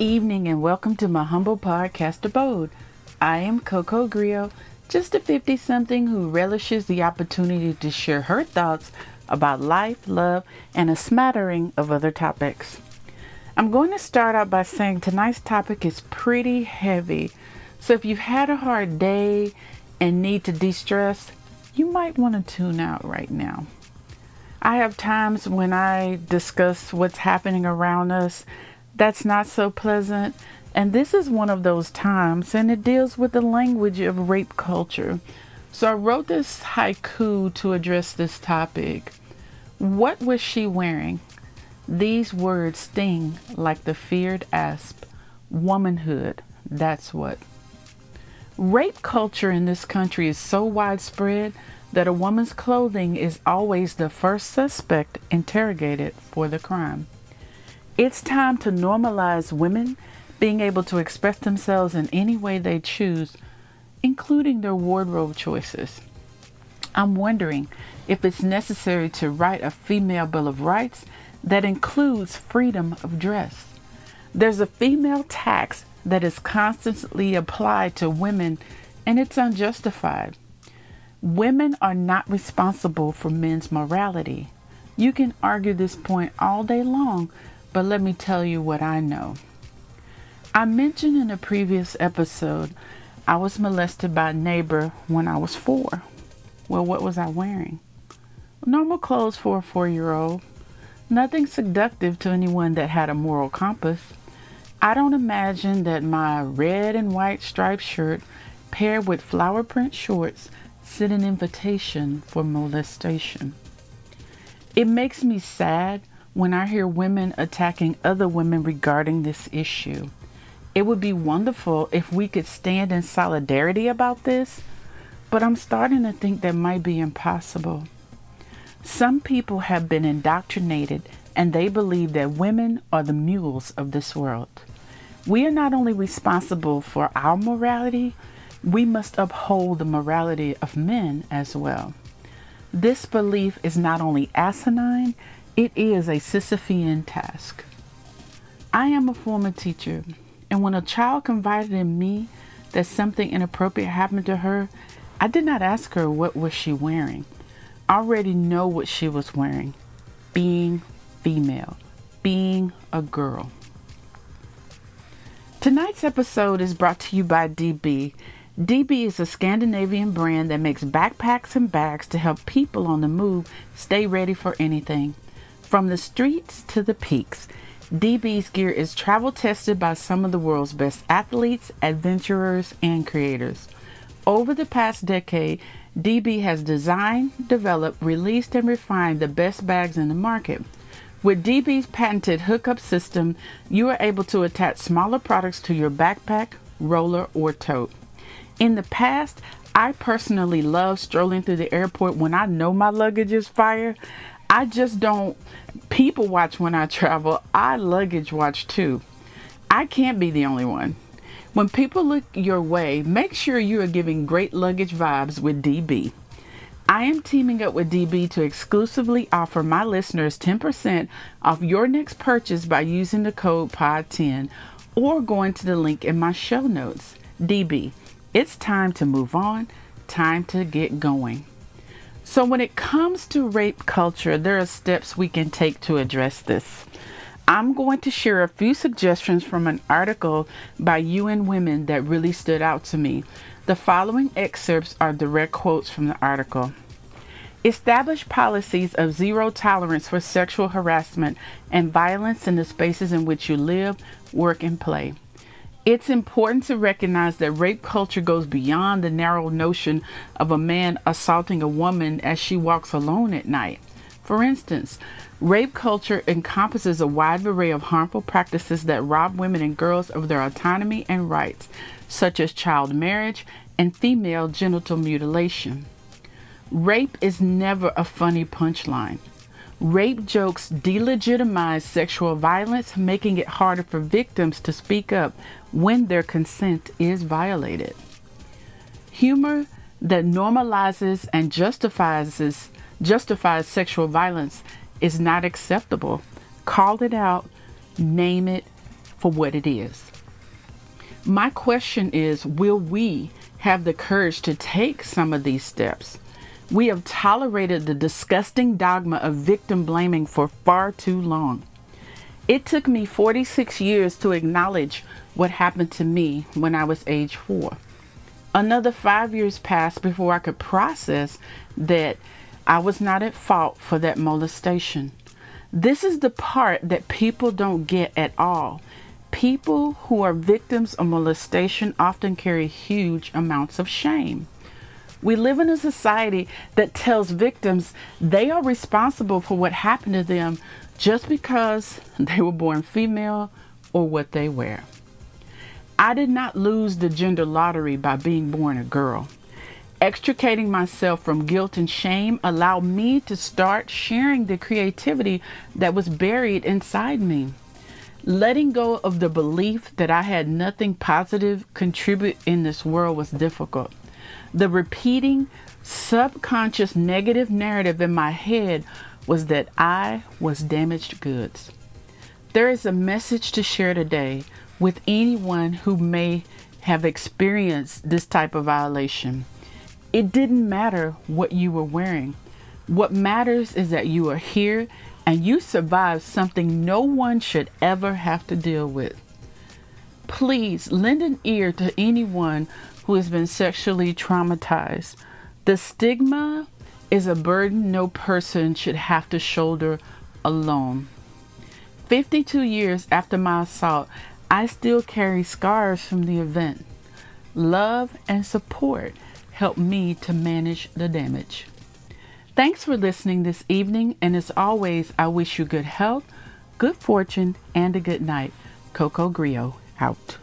evening and welcome to my humble podcast abode. I am Coco Griot, just a 50-something who relishes the opportunity to share her thoughts about life, love, and a smattering of other topics. I'm going to start out by saying tonight's topic is pretty heavy. So if you've had a hard day and need to de-stress, you might want to tune out right now. I have times when I discuss what's happening around us that's not so pleasant, and this is one of those times, and it deals with the language of rape culture. So I wrote this haiku to address this topic. What was she wearing? These words sting like the feared asp. Womanhood, that's what. Rape culture in this country is so widespread that a woman's clothing is always the first suspect interrogated for the crime. It's time to normalize women being able to express themselves in any way they choose, including their wardrobe choices. I'm wondering if it's necessary to write a female Bill of Rights that includes freedom of dress. There's a female tax that is constantly applied to women, and it's unjustified. Women are not responsible for men's morality. You can argue this point all day long, but let me tell you what I know. I mentioned in a previous episode, I was molested by a neighbor when I was 4. Well, what was I wearing? Normal clothes for a 4-year-old. Nothing seductive to anyone that had a moral compass. I don't imagine that my red and white striped shirt paired with flower print shorts sent an invitation for molestation. It makes me sad when I hear women attacking other women regarding this issue. It would be wonderful if we could stand in solidarity about this, but I'm starting to think that might be impossible. Some people have been indoctrinated and they believe that women are the mules of this world. We are not only responsible for our morality, we must uphold the morality of men as well. This belief is not only asinine, it is a Sisyphean task. I am a former teacher, and when a child confided in me that something inappropriate happened to her, I did not ask her what was she wearing. I already know what she was wearing, being female, being a girl. Tonight's episode is brought to you by DB. DB is a Scandinavian brand that makes backpacks and bags to help people on the move stay ready for anything. From the streets to the peaks, DB's gear is travel tested by some of the world's best athletes, adventurers, and creators. Over the past decade, DB has designed, developed, released, and refined the best bags in the market. With DB's patented hookup system, you are able to attach smaller products to your backpack, roller, or tote. In the past, I personally love strolling through the airport when I know my luggage is fire. I just don't people watch when I travel. I luggage watch too. I can't be the only one. When people look your way, make sure you are giving great luggage vibes with DB. I am teaming up with DB to exclusively offer my listeners 10% off your next purchase by using the code POD10 or going to the link in my show notes. DB, it's time to move on, time to get going. So when it comes to rape culture, there are steps we can take to address this. I'm going to share a few suggestions from an article by UN Women that really stood out to me. The following excerpts are direct quotes from the article. Establish policies of zero tolerance for sexual harassment and violence in the spaces in which you live, work, and play. It's important to recognize that rape culture goes beyond the narrow notion of a man assaulting a woman as she walks alone at night. For instance, rape culture encompasses a wide array of harmful practices that rob women and girls of their autonomy and rights, such as child marriage and female genital mutilation. Rape is never a funny punchline. Rape jokes delegitimize sexual violence, making it harder for victims to speak up when their consent is violated. Humor that normalizes and justifies sexual violence is not acceptable. Call it out, name it, for what it is. My question is, will we have the courage to take some of these steps? We have tolerated the disgusting dogma of victim blaming for far too long. It took me 46 years to acknowledge what happened to me when I was age 4. Another 5 years passed before I could process that I was not at fault for that molestation. This is the part that people don't get at all. People who are victims of molestation often carry huge amounts of shame. We live in a society that tells victims they are responsible for what happened to them just because they were born female or what they wear. I did not lose the gender lottery by being born a girl. Extricating myself from guilt and shame allowed me to start sharing the creativity that was buried inside me. Letting go of the belief that I had nothing positive contribute in this world was difficult. The repeating subconscious negative narrative in my head was that I was damaged goods. There is a message to share today with anyone who may have experienced this type of violation. It didn't matter what you were wearing. What matters is that you are here and you survived something no one should ever have to deal with. Please lend an ear to anyone who has been sexually traumatized. The stigma is a burden no person should have to shoulder alone. 52 years after my assault, I still carry scars from the event. Love and support helped me to manage the damage. Thanks for listening this evening, and as always, I wish you good health, good fortune, and a good night. Coco Griot out.